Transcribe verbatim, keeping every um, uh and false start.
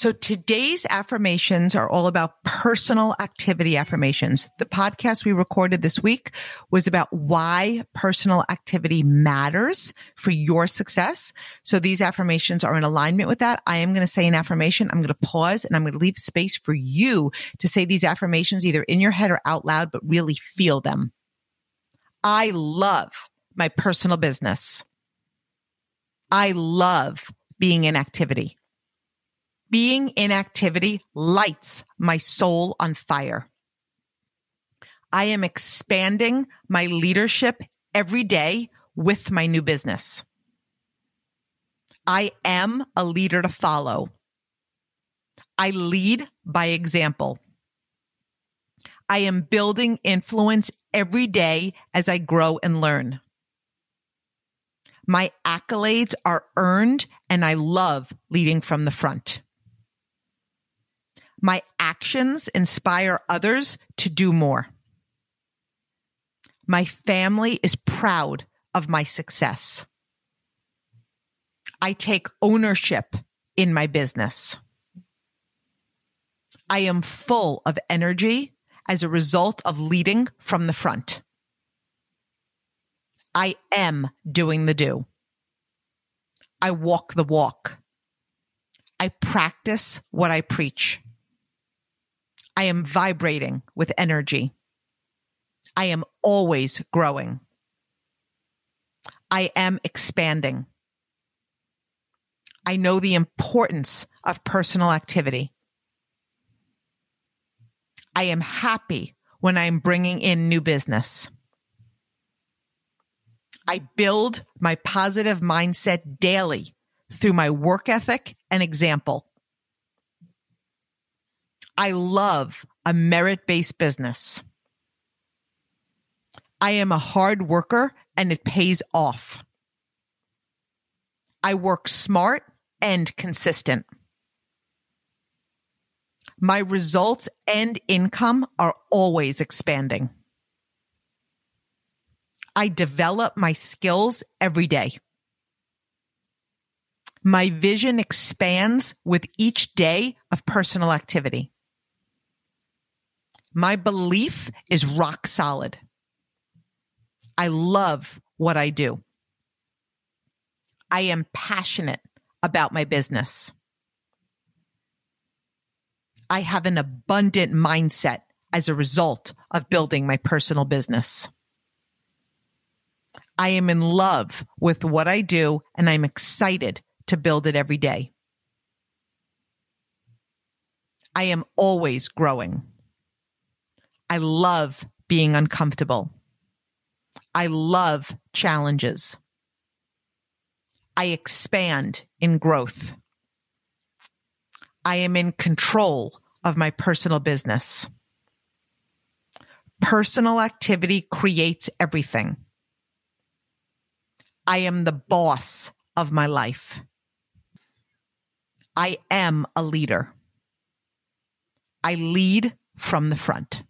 So today's affirmations are all about personal activity affirmations. The podcast we recorded this week was about why personal activity matters for your success. So these affirmations are in alignment with that. I am going to say an affirmation. I'm going to pause and I'm going to leave space for you to say these affirmations either in your head or out loud, but really feel them. I love my personal business. I love being in activity. Being in activity lights my soul on fire. I am expanding my leadership every day with my new business. I am a leader to follow. I lead by example. I am building influence every day as I grow and learn. My accolades are earned, and I love leading from the front. My actions inspire others to do more. My family is proud of my success. I take ownership in my business. I am full of energy as a result of leading from the front. I am doing the do. I walk the walk. I practice what I preach. I am vibrating with energy. I am always growing. I am expanding. I know the importance of personal activity. I am happy when I am bringing in new business. I build my positive mindset daily through my work ethic and example. I love a merit-based business. I am a hard worker and it pays off. I work smart and consistent. My results and income are always expanding. I develop my skills every day. My vision expands with each day of personal activity. My belief is rock solid. I love what I do. I am passionate about my business. I have an abundant mindset as a result of building my personal business. I am in love with what I do, and I'm excited to build it every day. I am always growing. I love being uncomfortable. I love challenges. I expand in growth. I am in control of my personal business. Personal activity creates everything. I am the boss of my life. I am a leader. I lead from the front.